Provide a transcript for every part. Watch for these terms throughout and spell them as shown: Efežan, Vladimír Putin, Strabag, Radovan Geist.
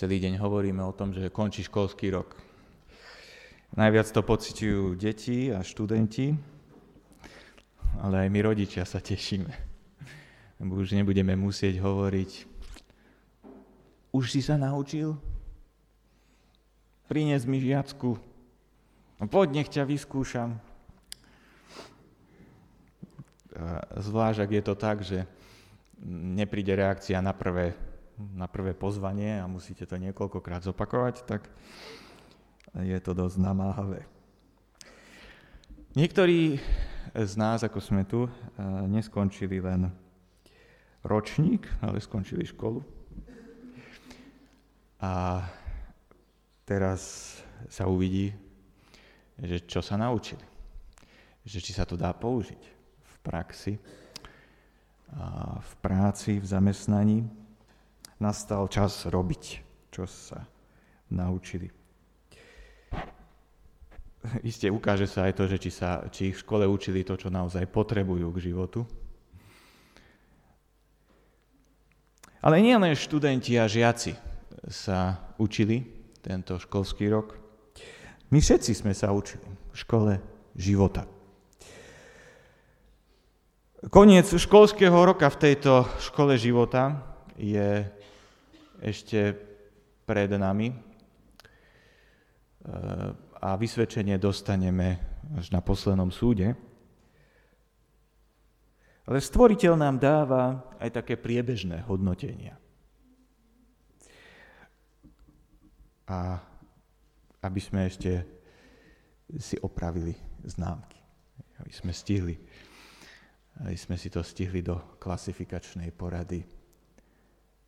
Celý deň hovoríme o tom, že končí školský rok. Najviac to pociťujú deti a študenti, ale aj my rodičia sa tešíme. Už nebudeme musieť hovoriť, už si sa naučil? Prines mi žiacku, poď nech ťa vyskúšam. Zvlášť, ak je to tak, že nepríde reakcia na prvé pozvanie a musíte to niekoľkokrát zopakovať, tak je to dosť namáhavé. Niektorí z nás, ako sme tu, neskončili len ročník, ale skončili školu. A teraz sa uvidí, že čo sa naučili. Že či sa to dá použiť v praxi, v práci, v zamestnaní. Nastal čas robiť, čo sa naučili. Isté ukáže sa aj to, že či ich v škole učili to, čo naozaj potrebujú k životu. Ale nie len študenti a žiaci sa učili tento školský rok. My všetci sme sa učili v škole života. Koniec školského roka v tejto škole života je ešte pred nami a vysvedčenie dostaneme až na poslednom súde. Ale Stvoriteľ nám dáva aj také priebežné hodnotenia. A aby sme ešte si opravili známky, aby sme si to stihli do klasifikačnej porady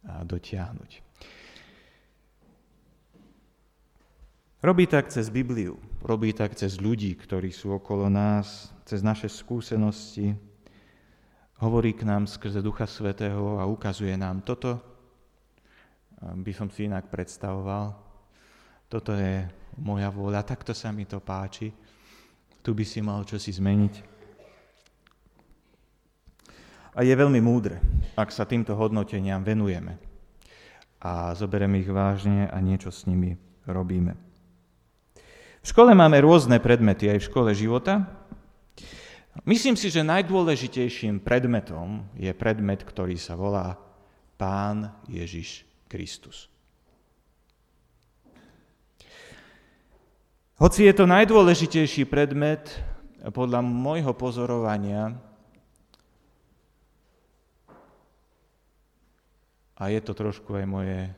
a dotiahnuť. Robí tak cez Bibliu, robí tak cez ľudí, ktorí sú okolo nás, cez naše skúsenosti. Hovorí k nám skrze Ducha Svätého a ukazuje nám toto. By som si inak predstavoval. Toto je moja vôľa, takto sa mi to páči. Tu by si mal čosi zmeniť. A je veľmi múdre, ak sa týmto hodnoteniam venujeme a zobereme ich vážne a niečo s nimi robíme. V škole máme rôzne predmety, aj v škole života. Myslím si, že najdôležitejším predmetom je predmet, ktorý sa volá Pán Ježiš Kristus. Hoci je to najdôležitejší predmet, podľa môjho pozorovania, a je to trošku aj moje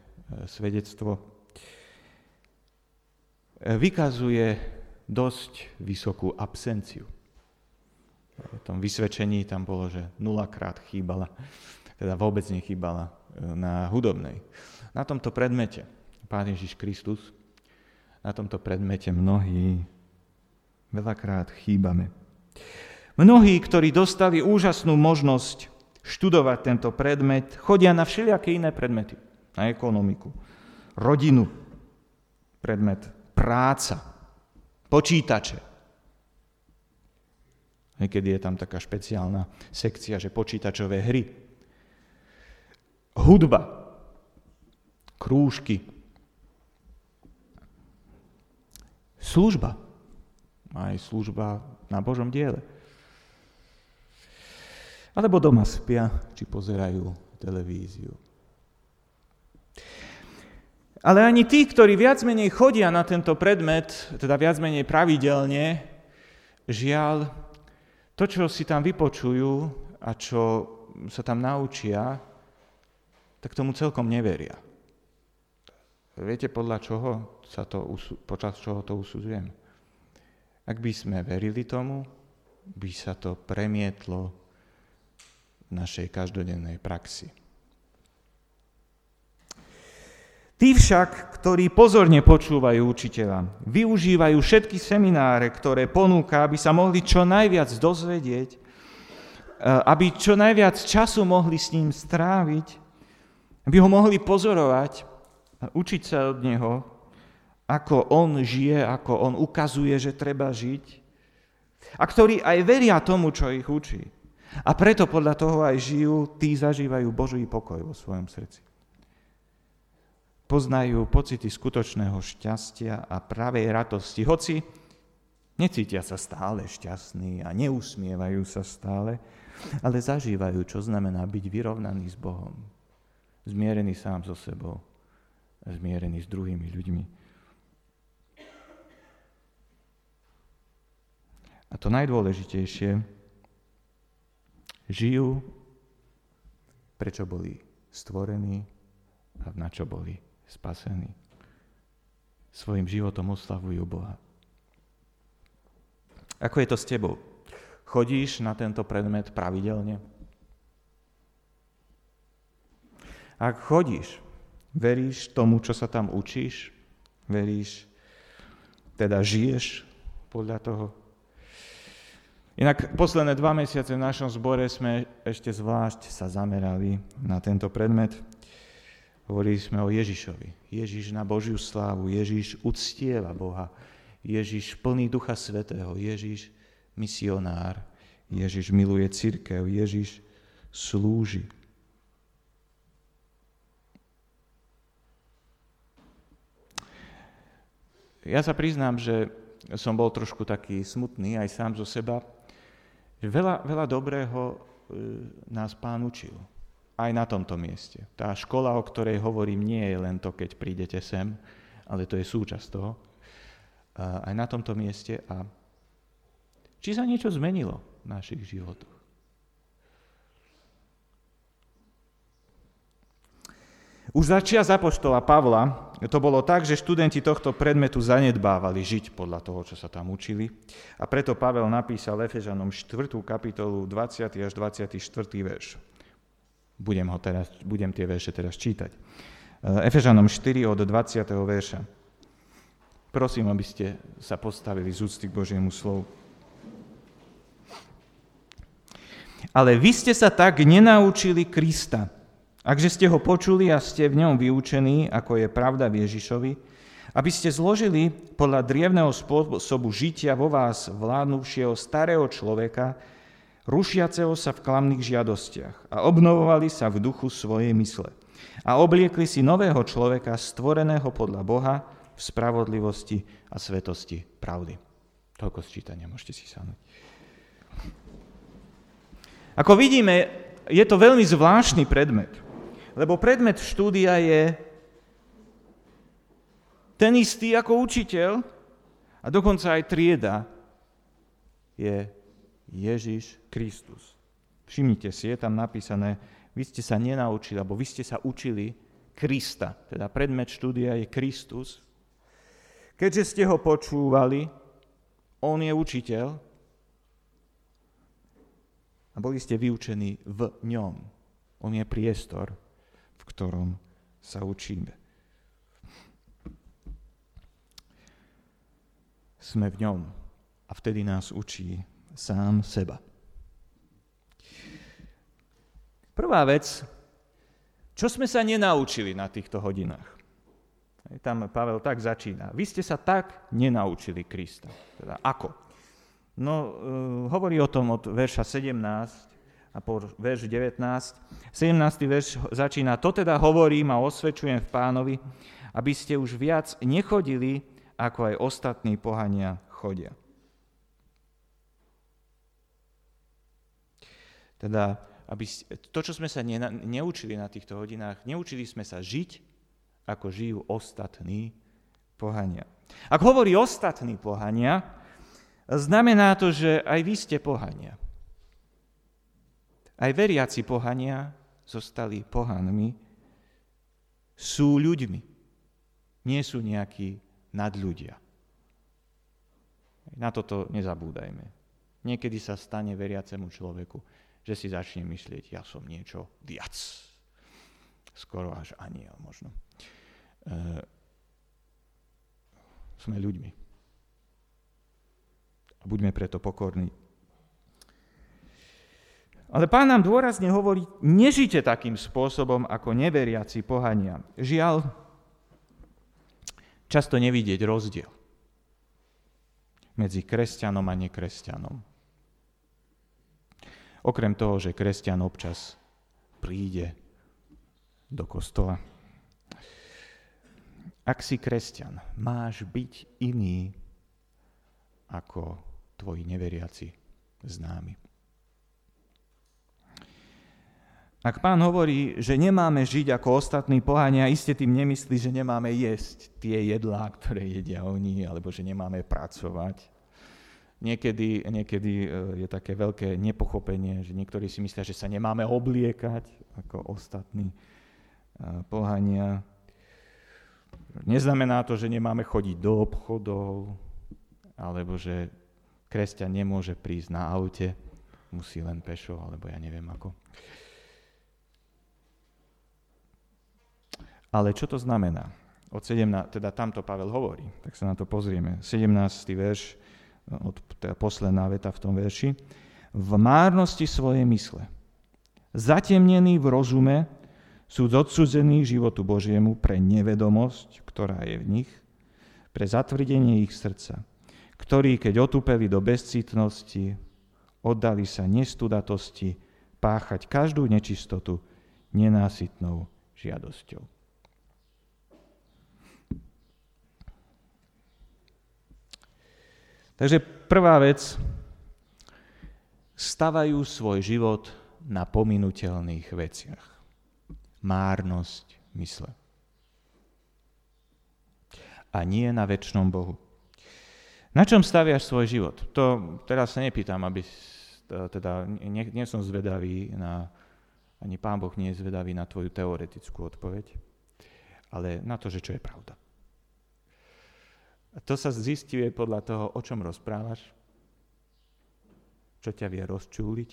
svedectvo, vykazuje dosť vysokú absenciu. V tom vysvedčení tam bolo, že 0-krát chýbala, teda vôbec nechýbala na hudobnej. Na tomto predmete, Pán Ježiš Kristus, na tomto predmete mnohí veľakrát chýbame. Mnohí, ktorí dostali úžasnú možnosť študovať tento predmet, chodia na všelijaké iné predmety. Na ekonomiku, rodinu, predmet práca, počítače. Niekedy je tam taká špeciálna sekcia, že počítačové hry. Hudba, krúžky, služba. Aj služba na Božom diele. Alebo doma spia, či pozerajú televíziu. Ale ani tí, ktorí viac menej chodia na tento predmet, teda viac menej pravidelne, žiaľ, to, čo si tam vypočujú a čo sa tam naučia, tak tomu celkom neveria. Viete, počas čoho to usudzujem? Ak by sme verili tomu, by sa to premietlo našej každodennej praxi. Tí však, ktorí pozorne počúvajú učiteľa, využívajú všetky semináre, ktoré ponúka, aby sa mohli čo najviac dozvedieť, aby čo najviac času mohli s ním stráviť, aby ho mohli pozorovať a učiť sa od neho, ako on žije, ako on ukazuje, že treba žiť, a ktorí aj veria tomu, čo ich učí. A preto podľa toho aj žijú, tí zažívajú Boží pokoj vo svojom srdci. poznajú pocity skutočného šťastia a pravej radosti, hoci necítia sa stále šťastní a neusmievajú sa stále, ale zažívajú, čo znamená byť vyrovnaný s Bohom, zmierený sám so sebou, zmierený s druhými ľuďmi. A to najdôležitejšie, žijú, prečo boli stvorení a na čo boli spasení. Svojim životom oslavujú Boha. Ako je to s tebou? Chodíš na tento predmet pravidelne? Ak chodíš, veríš tomu, čo sa tam učíš? Veríš, teda žiješ podľa toho? Inak posledné 2 mesiace v našom zbore sme ešte zvlášť sa zamerali na tento predmet. Hovorili sme o Ježišovi. Ježiš na Božiu slávu, Ježiš uctieva Boha, Ježiš plný Ducha Svätého, Ježiš misionár, Ježiš miluje cirkev, Ježiš slúži. Ja sa priznám, že som bol trošku taký smutný aj sám zo seba. Veľa dobrého nás Pán učil, aj na tomto mieste. Tá škola, o ktorej hovorím, nie je len to, keď prídete sem, ale to je súčasť toho. Aj na tomto mieste. A či sa niečo zmenilo v našich životoch? Už za čias apoštola Pavla to bolo tak, že študenti tohto predmetu zanedbávali žiť podľa toho, čo sa tam učili. A preto Pavel napísal Efežanom 4. kapitolu 20. až 24. verš. Budem tie verše teraz čítať. Efežanom 4 od 20. verša. Prosím, aby ste sa postavili z úcty k Božiemu slovu. Ale vy ste sa tak nenaučili Krista. Akže ste ho počuli a ste v ňom vyučení, ako je pravda v Ježišovi, aby ste zložili podľa drievného spôsobu žitia vo vás vládnuvšieho starého človeka, rušiaceho sa v klamných žiadostiach a obnovovali sa v duchu svojej mysle a obliekli si nového človeka, stvoreného podľa Boha v spravodlivosti a svetosti pravdy. Toľko sčítania, môžete si sadnúť. Ako vidíme, je to veľmi zvláštny predmet, lebo predmet štúdia je ten istý ako učiteľ a dokonca aj trieda je Ježiš Kristus. Všimnite si, je tam napísané, vy ste sa nenaučili, alebo vy ste sa učili Krista. Teda predmet štúdia je Kristus. Keďže ste ho počúvali, on je učiteľ a boli ste vyučení v ňom. On je priestor, v ktorom sa učíme. Sme v ňom a vtedy nás učí sám seba. Prvá vec, čo sme sa nenaučili na týchto hodinách? Tam Pavel tak začína. Vy ste sa tak nenaučili Krista. Teda ako? No, hovorí o tom od verša 17 a po verš 19. 17. verš začína. To teda hovorím a osvedčujem v Pánovi, aby ste už viac nechodili, ako aj ostatní pohania chodia. Teda, aby to, čo sme sa neučili na týchto hodinách, neučili sme sa žiť, ako žijú ostatní pohania. Ak hovorí ostatní pohania, znamená to, že aj vy ste pohania. Aj veriaci pohania zostali pohanmi, sú ľuďmi, nie sú nejakí nadľudia. Na toto nezabúdajme. Niekedy sa stane veriacemu človeku, že si začne myslieť, ja som niečo viac. Skoro až aniel možno. Sme ľuďmi. A buďme preto pokorní. Ale Pán nám dôrazne hovorí, nežite takým spôsobom, ako neveriaci pohania. Žiaľ, často nevidieť rozdiel medzi kresťanom a nekresťanom. Okrem toho, že kresťan občas príde do kostola. Ak si kresťan, máš byť iný ako tvoji neveriaci známi. Ak Pán hovorí, že nemáme žiť ako ostatní pohania, iste tým nemyslí, že nemáme jesť tie jedlá, ktoré jedia oni, alebo že nemáme pracovať. Niekedy je také veľké nepochopenie, že niektorí si myslia, že sa nemáme obliekať ako ostatní pohania. Neznamená to, že nemáme chodiť do obchodov, alebo že kresťan nemôže prísť na aute, musí len pešo, alebo ja neviem ako. Ale čo to znamená? Teda tamto Pavel hovorí, tak sa na to pozrieme. 17. verš, teda posledná veta v tom verši. V márnosti svojej mysle, zatemnený v rozume, sú odsúdení životu Božiemu pre nevedomosť, ktorá je v nich, pre zatvrdenie ich srdca, ktorí, keď otúpeli do bezcitnosti, oddali sa nestudatosti páchať každú nečistotu nenásytnou žiadosťou. Takže prvá vec, stavajú svoj život na pominuteľných veciach. Márnosť mysle. A nie na večnom Bohu. Na čom staviaš svoj život? To teraz sa nepýtam, nie som zvedavý ani Pán Boh nie je zvedavý na tvoju teoretickú odpoveď, ale na to, že čo je pravda. A to sa zistuje podľa toho, o čom rozprávaš, čo ťa vie rozčúliť,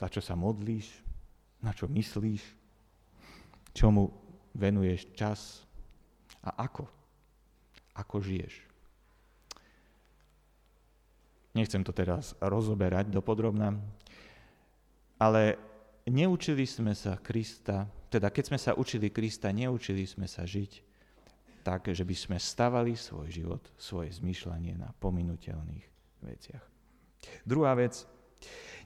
za čo sa modlíš, na čo myslíš, čomu venuješ čas a ako žiješ. Nechcem to teraz rozoberať dopodrobna, ale neučili sme sa Krista, teda keď sme sa učili Krista, neučili sme sa žiť tak, že by sme stavali svoj život, svoje zmýšľanie na pominuteľných veciach. Druhá vec.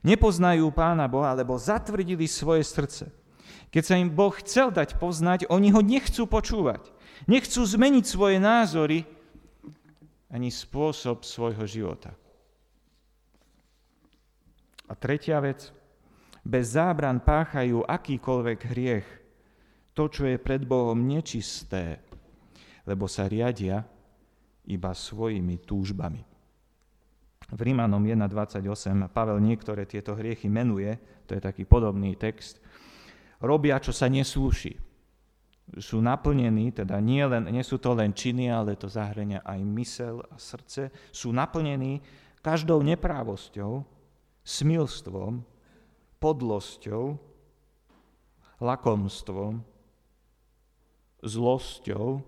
Nepoznajú Pána Boha, lebo zatvrdili svoje srdce. Keď sa im Boh chcel dať poznať, oni ho nechcú počúvať. Nechcú zmeniť svoje názory ani spôsob svojho života. A tretia vec, bez zábran páchajú akýkoľvek hriech, to, čo je pred Bohom nečisté, lebo sa riadia iba svojimi túžbami. V Rímanom 1.28 Pavel niektoré tieto hriechy menuje, to je taký podobný text, robia, čo sa neslúši. Sú naplnení, teda nie sú to len činy, ale to zahŕňa aj mysel a srdce, sú naplnení každou neprávosťou, smilstvom, podlosťou, lakomstvom, zlosťou,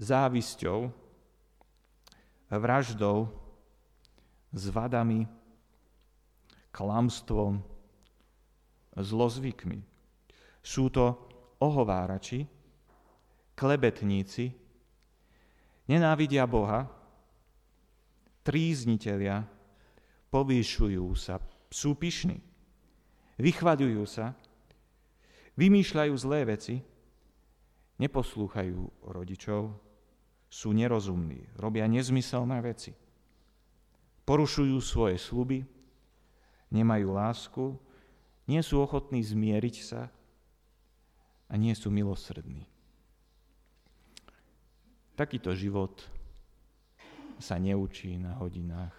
závisťou, vraždou, zvadami, klamstvom, zlozvykmi. Sú to ohovárači, klebetníci, nenávidia Boha, tríznitelia, povýšujú sa, sú pyšní, vychvaľujú sa, vymýšľajú zlé veci, neposlúchajú rodičov, sú nerozumní, robia nezmyselné veci, porušujú svoje sľuby, nemajú lásku, nie sú ochotní zmieriť sa a nie sú milosrdní. Takýto život sa neučí na hodinách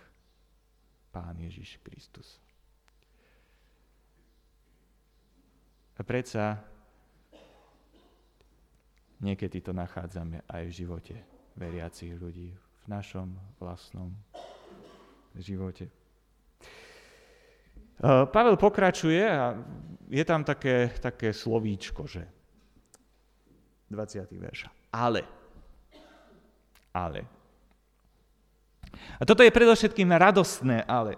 Pán Ježiš Kristus. A predsa niekedy to nachádzame aj v živote veriacich ľudí, v našom vlastnom živote. Pavel pokračuje a je tam také slovíčko, že 20. verša. Ale. A toto je predovšetkým radostné, ale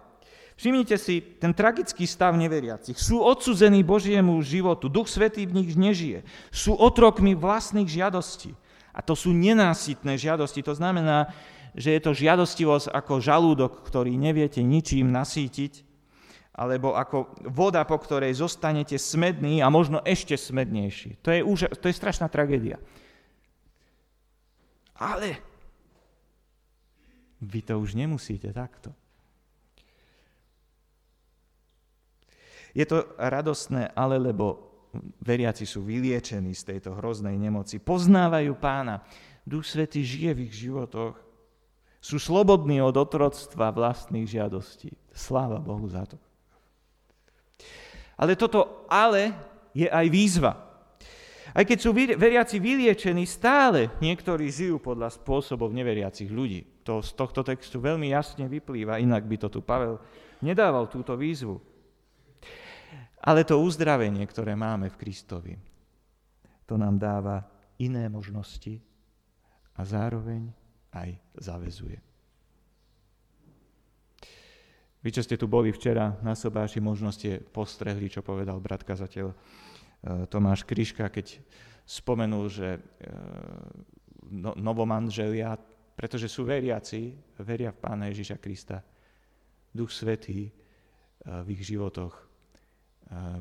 všimnite si ten tragický stav neveriacich. Sú odsudzení Božiemu životu, Duch Svätý v nich nežije. Sú otrokmi vlastných žiadostí. A to sú nenásytné žiadosti. To znamená, že je to žiadostivosť ako žalúdok, ktorý neviete ničím nasýtiť, alebo ako voda, po ktorej zostanete smední a možno ešte smednejší. To je strašná tragédia. Ale vy to už nemusíte takto. Je to radostné, ale lebo veriaci sú vyliečení z tejto hroznej nemoci. Poznávajú Pána. Duch Svätý žije v ich životoch. Sú slobodní od otroctva vlastných žiadostí. Sláva Bohu za to. Ale toto ale je aj výzva. Aj keď sú veriaci vyliečení, stále niektorí žijú podľa spôsobov neveriacich ľudí. To z tohto textu veľmi jasne vyplýva, inak by to tu Pavel nedával túto výzvu. Ale to uzdravenie, ktoré máme v Kristovi, to nám dáva iné možnosti a zároveň aj zaväzuje. Vy, čo ste tu boli včera na sobáši, možno ste postrehli, čo povedal brat kazateľ Tomáš Kryška, keď spomenul, že novomanželia, pretože sú veriaci, veria v Pána Ježiša Krista, Duch Svätý v ich životoch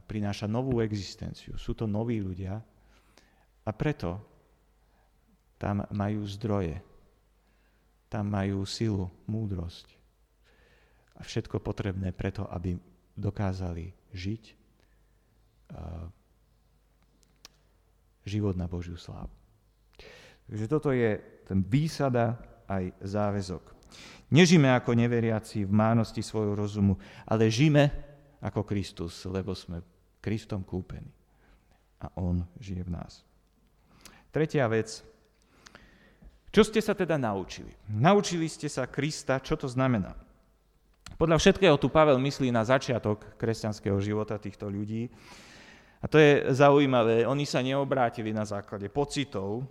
prináša novú existenciu. Sú to noví ľudia a preto tam majú zdroje, tam majú silu, múdrosť a všetko potrebné preto, aby dokázali žiť život na Božiu slávu. Takže toto je ten výsada aj záväzok. Nežijme ako neveriaci v márnosti svojho rozumu, ale žijme ako Kristus, lebo sme Kristom kúpení a On žije v nás. Tretia vec. Čo ste sa teda naučili? Naučili ste sa Krista, čo to znamená? Podľa všetkého tu Pavel myslí na začiatok kresťanského života týchto ľudí. A to je zaujímavé. Oni sa neobrátili na základe pocitov,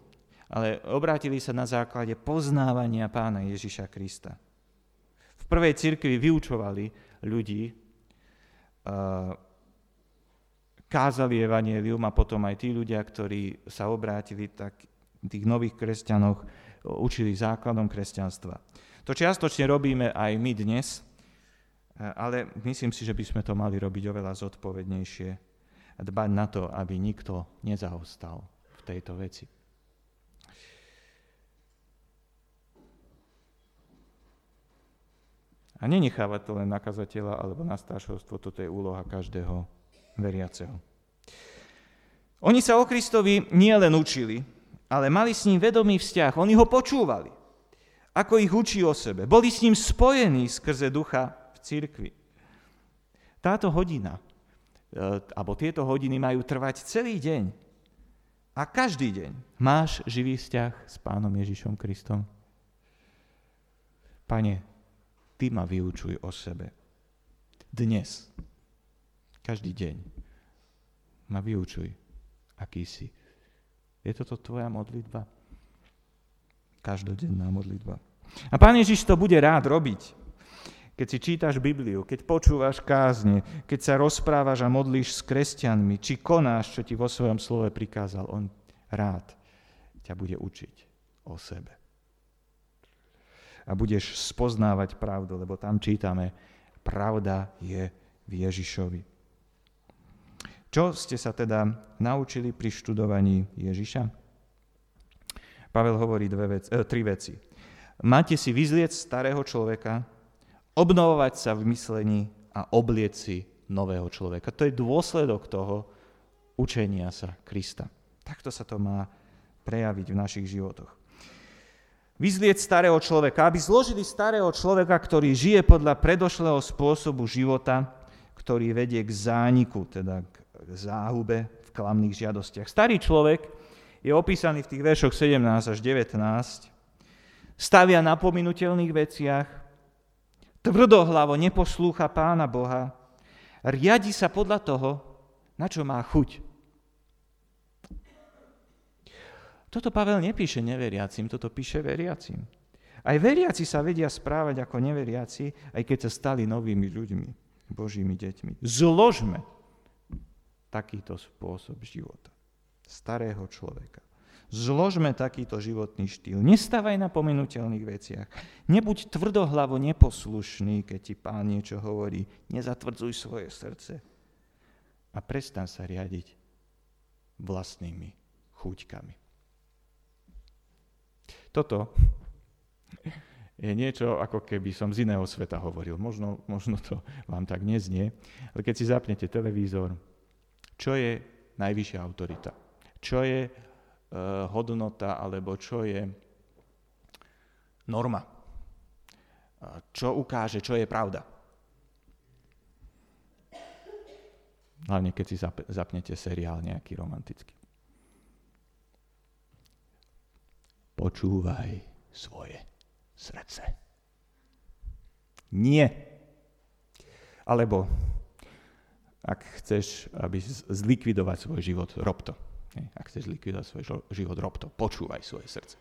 ale obrátili sa na základe poznávania Pána Ježiša Krista. V prvej cirkvi vyučovali ľudí, kázali evanjelium a potom aj tí ľudia, ktorí sa obrátili, tak tých nových kresťanoch učili základom kresťanstva. To čiastočne robíme aj my dnes, ale myslím si, že by sme to mali robiť oveľa zodpovednejšie a dbať na to, aby nikto nezaostal v tejto veci. A nenechávať to len na kazateľa alebo na staršovstvo, toto je úloha každého veriaceho. Oni sa o Kristovi nielen učili, ale mali s ním vedomý vzťah. Oni ho počúvali, ako ich učí o sebe. Boli s ním spojení skrze ducha cirkvi. Táto hodina, alebo tieto hodiny majú trvať celý deň. A každý deň máš živý vzťah s Pánom Ježišom Kristom. Pane, Ty ma vyučuj o sebe. Dnes, každý deň, ma vyučuj, aký si. Je toto tvoja modlitba? Každodenná modlitba. A Pán Ježiš to bude rád robiť. Keď si čítaš Bibliu, keď počúvaš kázne, keď sa rozprávaš a modlíš s kresťanmi, či konáš, čo ti vo svojom slove prikázal, on rád ťa bude učiť o sebe. A budeš spoznávať pravdu, lebo tam čítame, pravda je v Ježišovi. Čo ste sa teda naučili pri študovaní Ježiša? Pavel hovorí tri veci. Máte si vyzliec starého človeka, obnovovať sa v myslení a obliec si nového človeka. To je dôsledok toho učenia sa Krista. Takto sa to má prejaviť v našich životoch. Vyzlieť starého človeka, aby zložili starého človeka, ktorý žije podľa predošlého spôsobu života, ktorý vedie k zániku, teda k záhube v klamných žiadostiach. Starý človek je opísaný v tých veršoch 17 až 19, stavia na pominuteľných veciach, tvrdohlavo neposlúcha Pána Boha, riadi sa podľa toho, na čo má chuť. Toto Pavel nepíše neveriacim, toto píše veriacim. Aj veriaci sa vedia správať ako neveriaci, aj keď sa stali novými ľuďmi, Božími deťmi. Zložme takýto spôsob života starého človeka. Zložme takýto životný štýl. Nestávaj na pominuteľných veciach. Nebuď tvrdohlavo neposlušný, keď ti Pán niečo hovorí. Nezatvrdzuj svoje srdce. A prestan sa riadiť vlastnými chúťkami. Toto je niečo, ako keby som z iného sveta hovoril. Možno to vám tak neznie, ale keď si zapnete televízor, čo je najvyššia autorita? Čo je hodnota, alebo čo je norma? Čo ukáže, čo je pravda? Hlavne, keď si zapnete seriál nejaký romantický. Počúvaj svoje srdce. Nie. Alebo ak chceš, aby zlikvidovať svoj život, rob to. Ak chceš zlikvidovať svoj život, rob to. Počúvaj svoje srdce.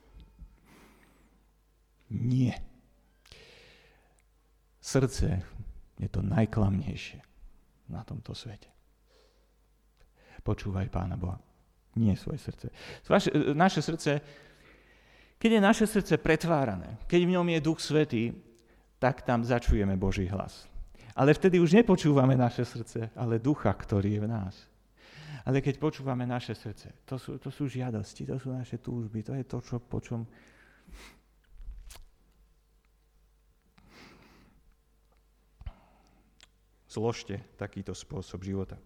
Nie. Srdce je to najklamnejšie na tomto svete. Počúvaj Pána Boha. Nie svoje srdce. Naše srdce. Keď je naše srdce pretvárané, keď v ňom je Duch Svätý, tak tam začujeme Boží hlas. Ale vtedy už nepočúvame naše srdce, ale Ducha, ktorý je v nás. Ale keď počúvame naše srdce, to sú žiadosti, to sú naše túžby, to je to, po čom... Zložte takýto spôsob života.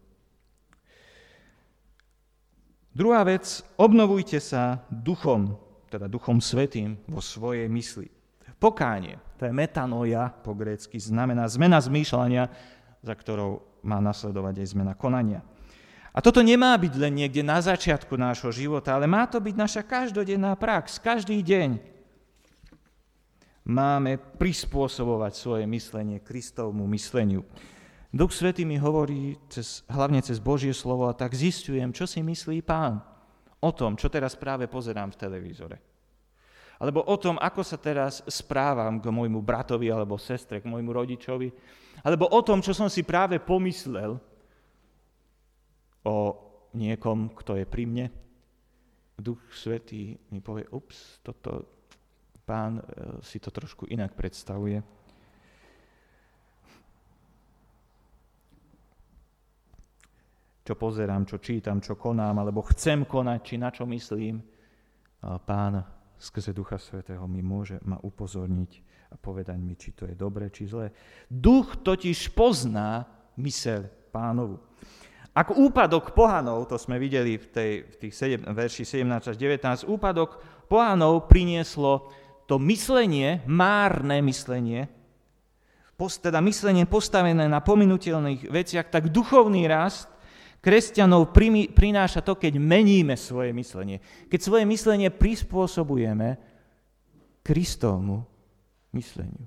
Druhá vec, obnovujte sa duchom, teda Duchom Svätým, vo svojej mysli. Pokánie, to je metanoia po grécky, znamená zmena zmýšľania, za ktorou má nasledovať aj zmena konania. A toto nemá byť len niekde na začiatku nášho života, ale má to byť naša každodenná prax, každý deň. Máme prispôsobovať svoje myslenie Kristovmu mysleniu. Duch Svätý mi hovorí, hlavne cez Božie slovo, a tak zistujem, čo si myslí Pán o tom, čo teraz práve pozerám v televízore. Alebo o tom, ako sa teraz správam k môjmu bratovi alebo sestre, k môjmu rodičovi. Alebo o tom, čo som si práve pomyslel o niekom, kto je pri mne. Duch Svätý mi povie, ups, toto Pán si to trošku inak predstavuje. Čo pozerám, čo čítam, čo konám, alebo chcem konať, či na čo myslím. Pán skrze Ducha Svätého mi môže ma upozorniť a povedať mi, či to je dobre, či zlé. Duch totiž pozná myseľ Pánovu. Ak úpadok pohanov, to sme videli v tých verši 17 až 19, úpadok pohanov prinieslo to myslenie, márne myslenie, teda myslenie postavené na pominuteľných veciach, tak duchovný rast kresťanov prináša to, keď meníme svoje myslenie. Keď svoje myslenie prispôsobujeme Kristovmu mysleniu.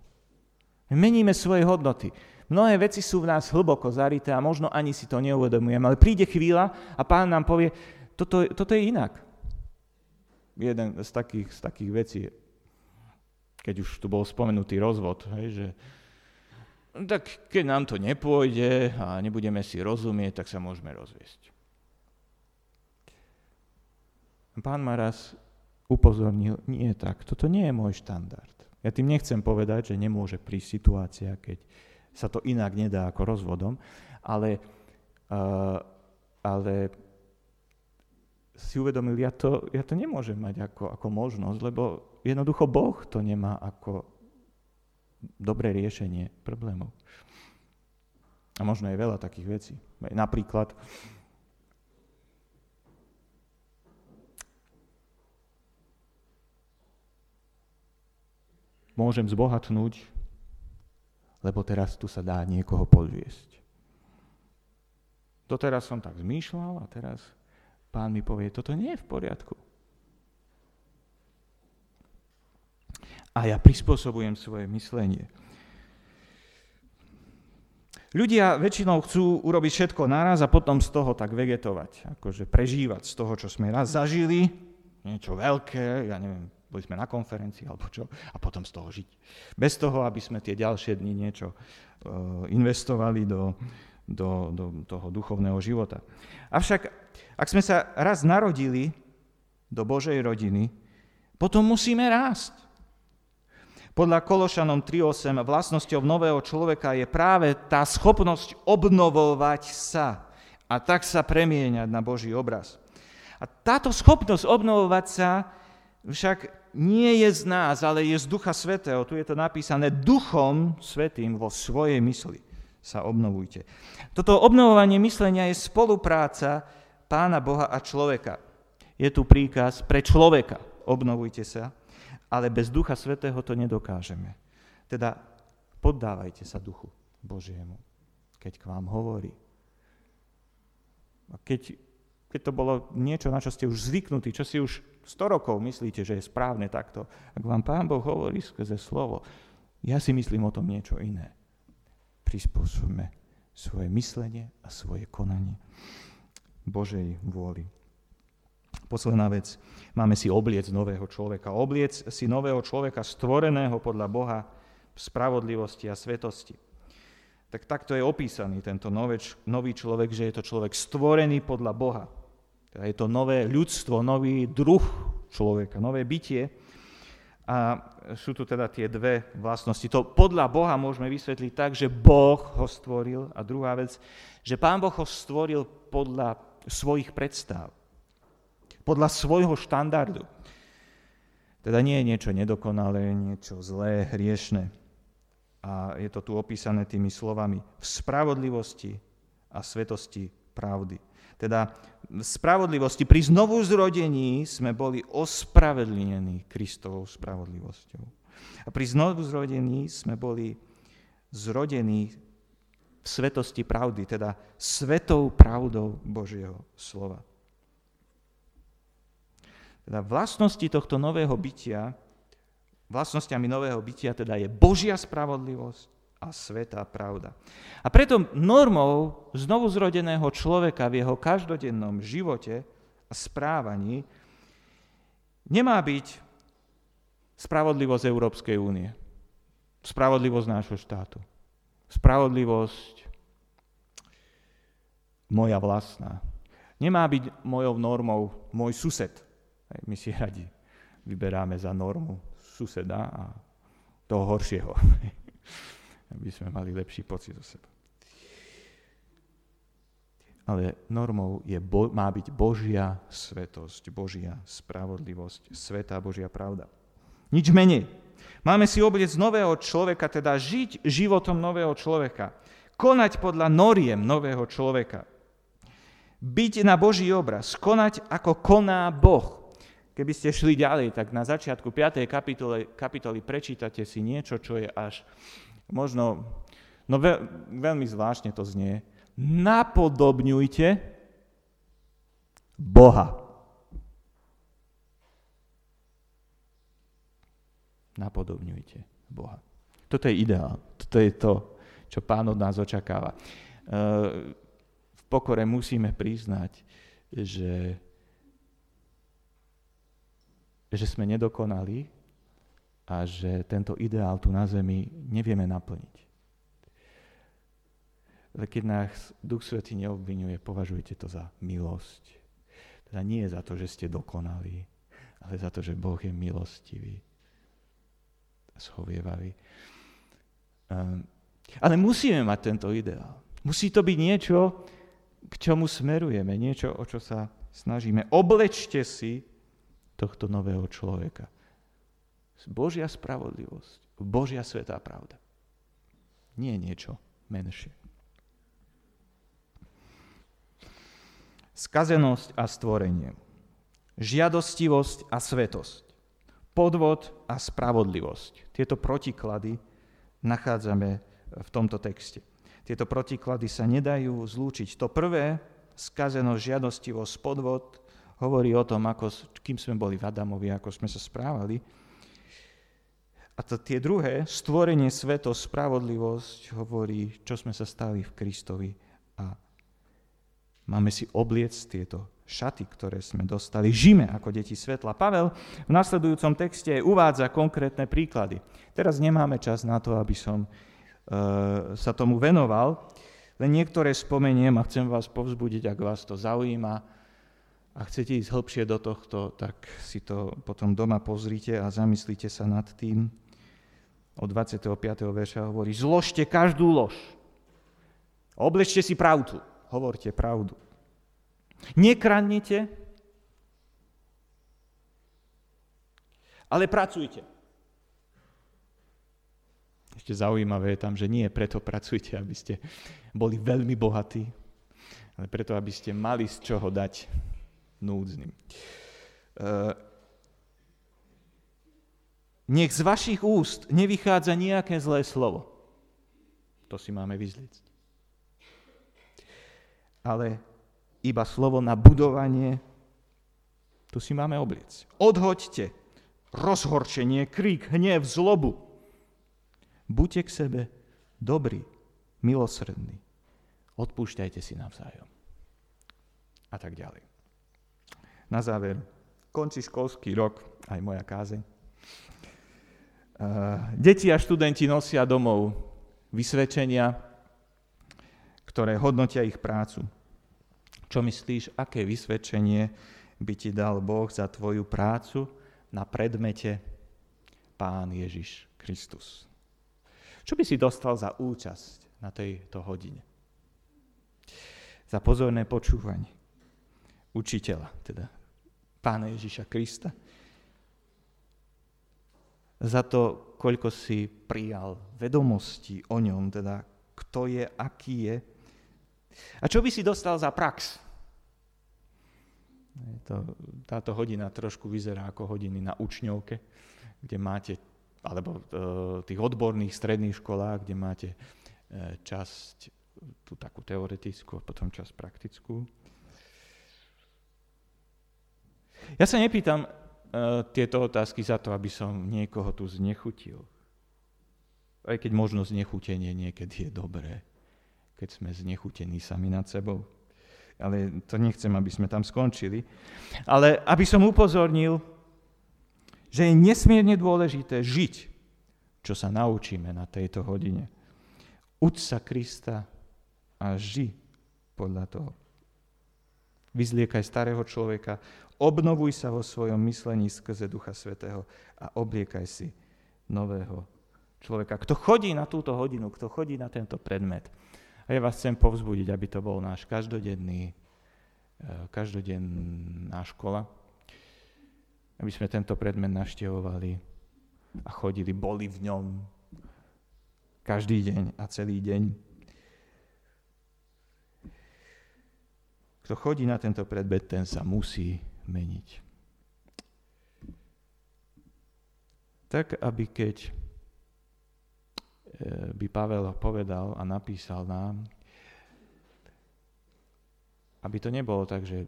Meníme svoje hodnoty. Mnohé veci sú v nás hlboko zarité a možno ani si to neuvedomujeme, ale príde chvíľa a Pán nám povie, toto je inak. Jeden z takých vecí, keď už tu bol spomenutý rozvod, hej, že tak keď nám to nepôjde a nebudeme si rozumieť, tak sa môžeme rozviesť. Pán ma raz upozornil, nie tak, toto nie je môj štandard. Ja tým nechcem povedať, že nemôže prísť situácia, keď sa to inak nedá ako rozvodom, ale si uvedomil, ja to nemôžem mať ako možnosť, lebo jednoducho Boh to nemá ako dobré riešenie problémov. A možno je veľa takých vecí. Napríklad môžem zbohatnúť, lebo teraz tu sa dá niekoho podviesť. Doteraz som tak zmýšľal a teraz Pán mi povie, toto nie je v poriadku. A ja prispôsobujem svoje myslenie. Ľudia väčšinou chcú urobiť všetko naraz a potom z toho tak vegetovať, akože prežívať z toho, čo sme raz zažili, niečo veľké, ja neviem, boli sme na konferencii alebo čo, a potom z toho žiť. Bez toho, aby sme tie ďalšie dni niečo investovali do toho duchovného života. Avšak, ak sme sa raz narodili do Božej rodiny, potom musíme rásť. Podľa Kološanom 3:8 vlastnosťou nového človeka je práve tá schopnosť obnovovať sa a tak sa premieňať na Boží obraz. A táto schopnosť obnovovať sa však nie je z nás, ale je z Ducha Svätého. Tu je to napísané, Duchom Svätým vo svojej mysli sa obnovujte. Toto obnovovanie myslenia je spolupráca Pána Boha a človeka. Je tu príkaz pre človeka, obnovujte sa, ale bez Ducha Svätého to nedokážeme. Teda poddávajte sa Duchu Božiemu, keď k vám hovorí. A keď to bolo niečo, na čo ste už zvyknutí, čo si už 100 rokov myslíte, že je správne takto, ak vám Pán Boh hovorí skrze slovo, ja si myslím o tom niečo iné. Prispôsobme svoje myslenie a svoje konanie Božej vôli. Posledná vec, máme si obliec nového človeka. Obliec si nového človeka stvoreného podľa Boha v spravodlivosti a svetosti. Tak takto je opísaný tento nový človek, že je to človek stvorený podľa Boha. Teda je to nové ľudstvo, nový druh človeka, nové bytie. A sú tu teda tie dve vlastnosti. To podľa Boha môžeme vysvetliť tak, že Boh ho stvoril. A druhá vec, že Pán Boh ho stvoril podľa svojich predstav. Podľa svojho štandardu. Teda nie je niečo nedokonalé, niečo zlé, hriešne. A je to tu opísané tými slovami v spravodlivosti a svetosti pravdy. Teda v spravodlivosti pri znovuzrodení sme boli ospravedlnení Kristovou spravodlivosťou. A pri znovuzrodení sme boli zrodení v svetosti pravdy, teda svetou pravdou Božieho slova. Teda vlastnosti tohto nového bytia, vlastnosťami nového bytia teda je Božia spravodlivosť a svätá pravda. A preto normou znovuzrodeného človeka v jeho každodennom živote a správaní nemá byť spravodlivosť Európskej únie, spravodlivosť nášho štátu, spravodlivosť moja vlastná. Nemá byť mojou normou môj sused. My si radi vyberáme za normu suseda a toho horšieho, aby sme mali lepší pocit o sebe. Ale normou má byť Božia svetosť, Božia spravodlivosť, svätá Božia pravda. Nič menej. Máme si obliec nového človeka, teda žiť životom nového človeka, konať podľa noriem nového človeka, byť na Boží obraz, konať ako koná Boh. Keby ste šli ďalej, tak na začiatku 5. kapitoly prečítate si niečo, čo je až možno, veľmi zvláštne to znie, napodobňujte Boha. Napodobňujte Boha. Toto je ideál, toto je to, čo Pán od nás očakáva. V pokore musíme priznať, že sme nedokonali a že tento ideál tu na zemi nevieme naplniť. Ale keď nás Duch Svätý neobviňuje, považujte to za milosť. Teda nie za to, že ste dokonali, ale za to, že Boh je milostivý a schovievavý. Ale musíme mať tento ideál. Musí to byť niečo, k čomu smerujeme, niečo, o čo sa snažíme. Oblečte si tohto nového človeka. Božia spravodlivosť, Božia svätá pravda. Nie niečo menšie. Skazenosť a stvorenie. Žiadostivosť a svetosť. Podvod a spravodlivosť. Tieto protiklady nachádzame v tomto texte. Tieto protiklady sa nedajú zlúčiť. To prvé, skazenosť, žiadostivosť, podvod, hovorí o tom, kým sme boli v Adamovi, ako sme sa správali. A tie druhé, stvorenie, svetosť, spravodlivosť, hovorí, čo sme sa stali v Kristovi. A máme si obliecť tieto šaty, ktoré sme dostali. Žijme ako deti svetla. Pavel v nasledujúcom texte uvádza konkrétne príklady. Teraz nemáme čas na to, aby som sa tomu venoval. Len niektoré spomeniem a chcem vás povzbudiť, ak vás to zaujíma, a chcete ísť hlbšie do tohto, tak si to potom doma pozrite a zamyslite sa nad tým. Od 25. verša hovorí, zložte každú lož, oblečte si pravdu, hovorte pravdu. Nekradnite, ale pracujte. Ešte zaujímavé je tam, že nie preto pracujte, aby ste boli veľmi bohatí, ale preto, aby ste mali z čoho dať núdznym. Nech z vašich úst nevychádza nejaké zlé slovo. To si máme vyzliecť. Ale iba slovo na budovanie, to si máme obliec. Odhoďte rozhorčenie, krík, hnev, zlobu. Buďte k sebe dobrý, milosrdný. Odpúšťajte si navzájom. A tak ďalej. Na záver, končí školský rok, aj moja kázeň. Deti a študenti nosia domov vysvedčenia, ktoré hodnotia ich prácu. Čo myslíš, aké vysvedčenie by ti dal Boh za tvoju prácu na predmete Pán Ježiš Kristus? Čo by si dostal za účasť na tejto hodine? Za pozorné počúvanie učiteľa, teda Pána Ježiša Krista, za to, koľko si prijal vedomosti o ňom, teda kto je, aký je. A čo by si dostal za prax? Táto hodina trošku vyzerá ako hodiny na učňovke, kde máte, alebo tých odborných stredných školách, kde máte časť tú takú teoretickú a potom časť praktickú. Ja sa nepýtam tieto otázky za to, aby som niekoho tu znechutil. Aj keď možno znechutenie niekedy je dobré, keď sme znechutení sami nad sebou. Ale to nechcem, aby sme tam skončili. Ale aby som upozornil, že je nesmierne dôležité žiť, čo sa naučíme na tejto hodine. Uč sa Krista a ži podľa toho. Vyzliekaj starého človeka, obnovuj sa vo svojom myslení skrze Ducha Svätého a obliekaj si nového človeka. Kto chodí na túto hodinu, kto chodí na tento predmet. A ja vás chcem povzbudiť, aby to bol náš každodenná škola. Aby sme tento predmet navštevovali a chodili, boli v ňom každý deň a celý deň. Kto chodí na tento predmet, ten sa musí meniť. Tak, aby keď by Pavel povedal a napísal nám, aby to nebolo tak, že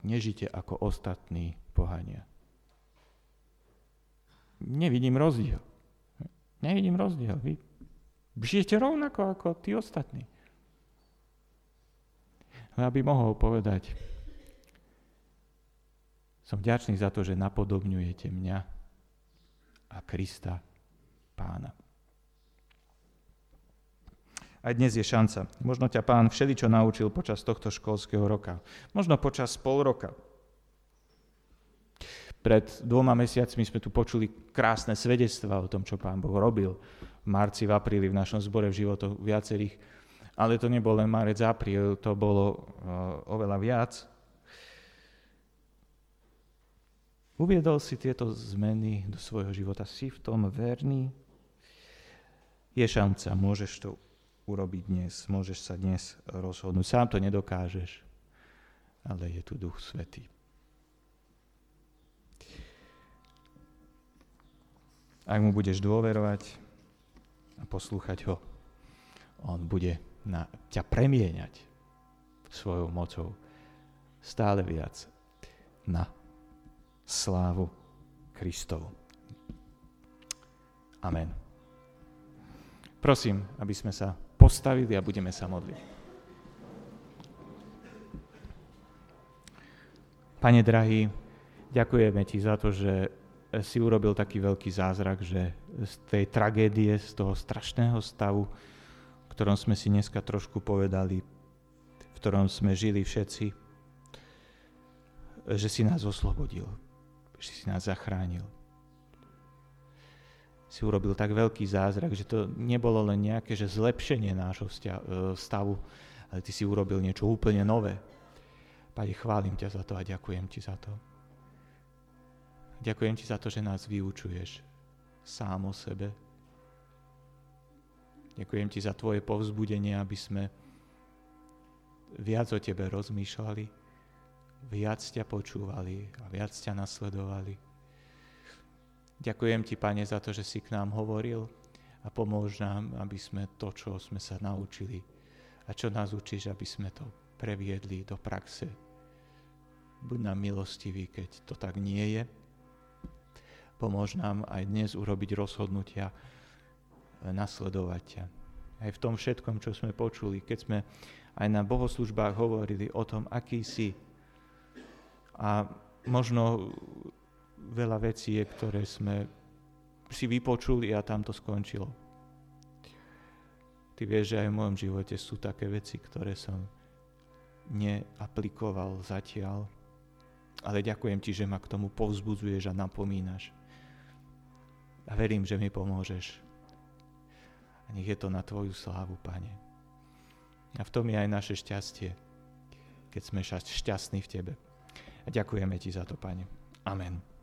nežite ako ostatní pohania. Nevidím rozdiel. Vy žijete rovnako ako tí ostatní. Aby mohol povedať, som vďačný za to, že napodobňujete mňa a Krista Pána. Aj dnes je šanca. Možno ťa Pán všeličo naučil počas tohto školského roka. Možno počas pol roka. Pred 2 mesiacmi sme tu počuli krásne svedectvá o tom, čo Pán Boh robil v marci, v apríli v našom zbore, v životoch viacerých. Ale to nebol len marec, apríl, to bolo oveľa viac. Uviedol si tieto zmeny do svojho života. Si v tom verný? Je šanca, môžeš to urobiť dnes, môžeš sa dnes rozhodnúť. Sám to nedokážeš, ale je tu Duch Svätý. Ak mu budeš dôverovať a poslúchať ho, on bude ťa premieňať svojou mocou stále viac na slávu Kristovu. Amen. Prosím, aby sme sa postavili a budeme sa modliť. Pane drahý, ďakujeme ti za to, že si urobil taký veľký zázrak, že z tej tragédie, z toho strašného stavu, v ktorom sme si dneska trošku povedali, v ktorom sme žili všetci, že si nás oslobodil, že si nás zachránil. Si urobil tak veľký zázrak, že to nebolo len nejaké že zlepšenie nášho stavu, ale ty si urobil niečo úplne nové. Pane, chválim ťa za to a ďakujem ti za to. Ďakujem ti za to, že nás vyučuješ sám o sebe. Ďakujem ti za tvoje povzbudenie, aby sme viac o tebe rozmýšľali, viac ťa počúvali a viac ťa nasledovali. Ďakujem ti, Pane, za to, že si k nám hovoril a pomôž nám, aby sme to, čo sme sa naučili a čo nás učíš, aby sme to previedli do praxe. Buď nám milostivý, keď to tak nie je. Pomôž nám aj dnes urobiť rozhodnutia, nasledovať ťa. Aj v tom všetkom, čo sme počuli, keď sme aj na bohoslužbách hovorili o tom, aký si. A možno veľa vecí je, ktoré sme si vypočuli a tam to skončilo. Ty vieš, že aj v mojom živote sú také veci, ktoré som neaplikoval zatiaľ, ale ďakujem ti, že ma k tomu povzbudzuješ a napomínaš. A verím, že mi pomôžeš. A nech je to na tvoju slávu, Pane. A v tom je aj naše šťastie, keď sme šťastní v tebe. A ďakujeme ti za to, Pane. Amen.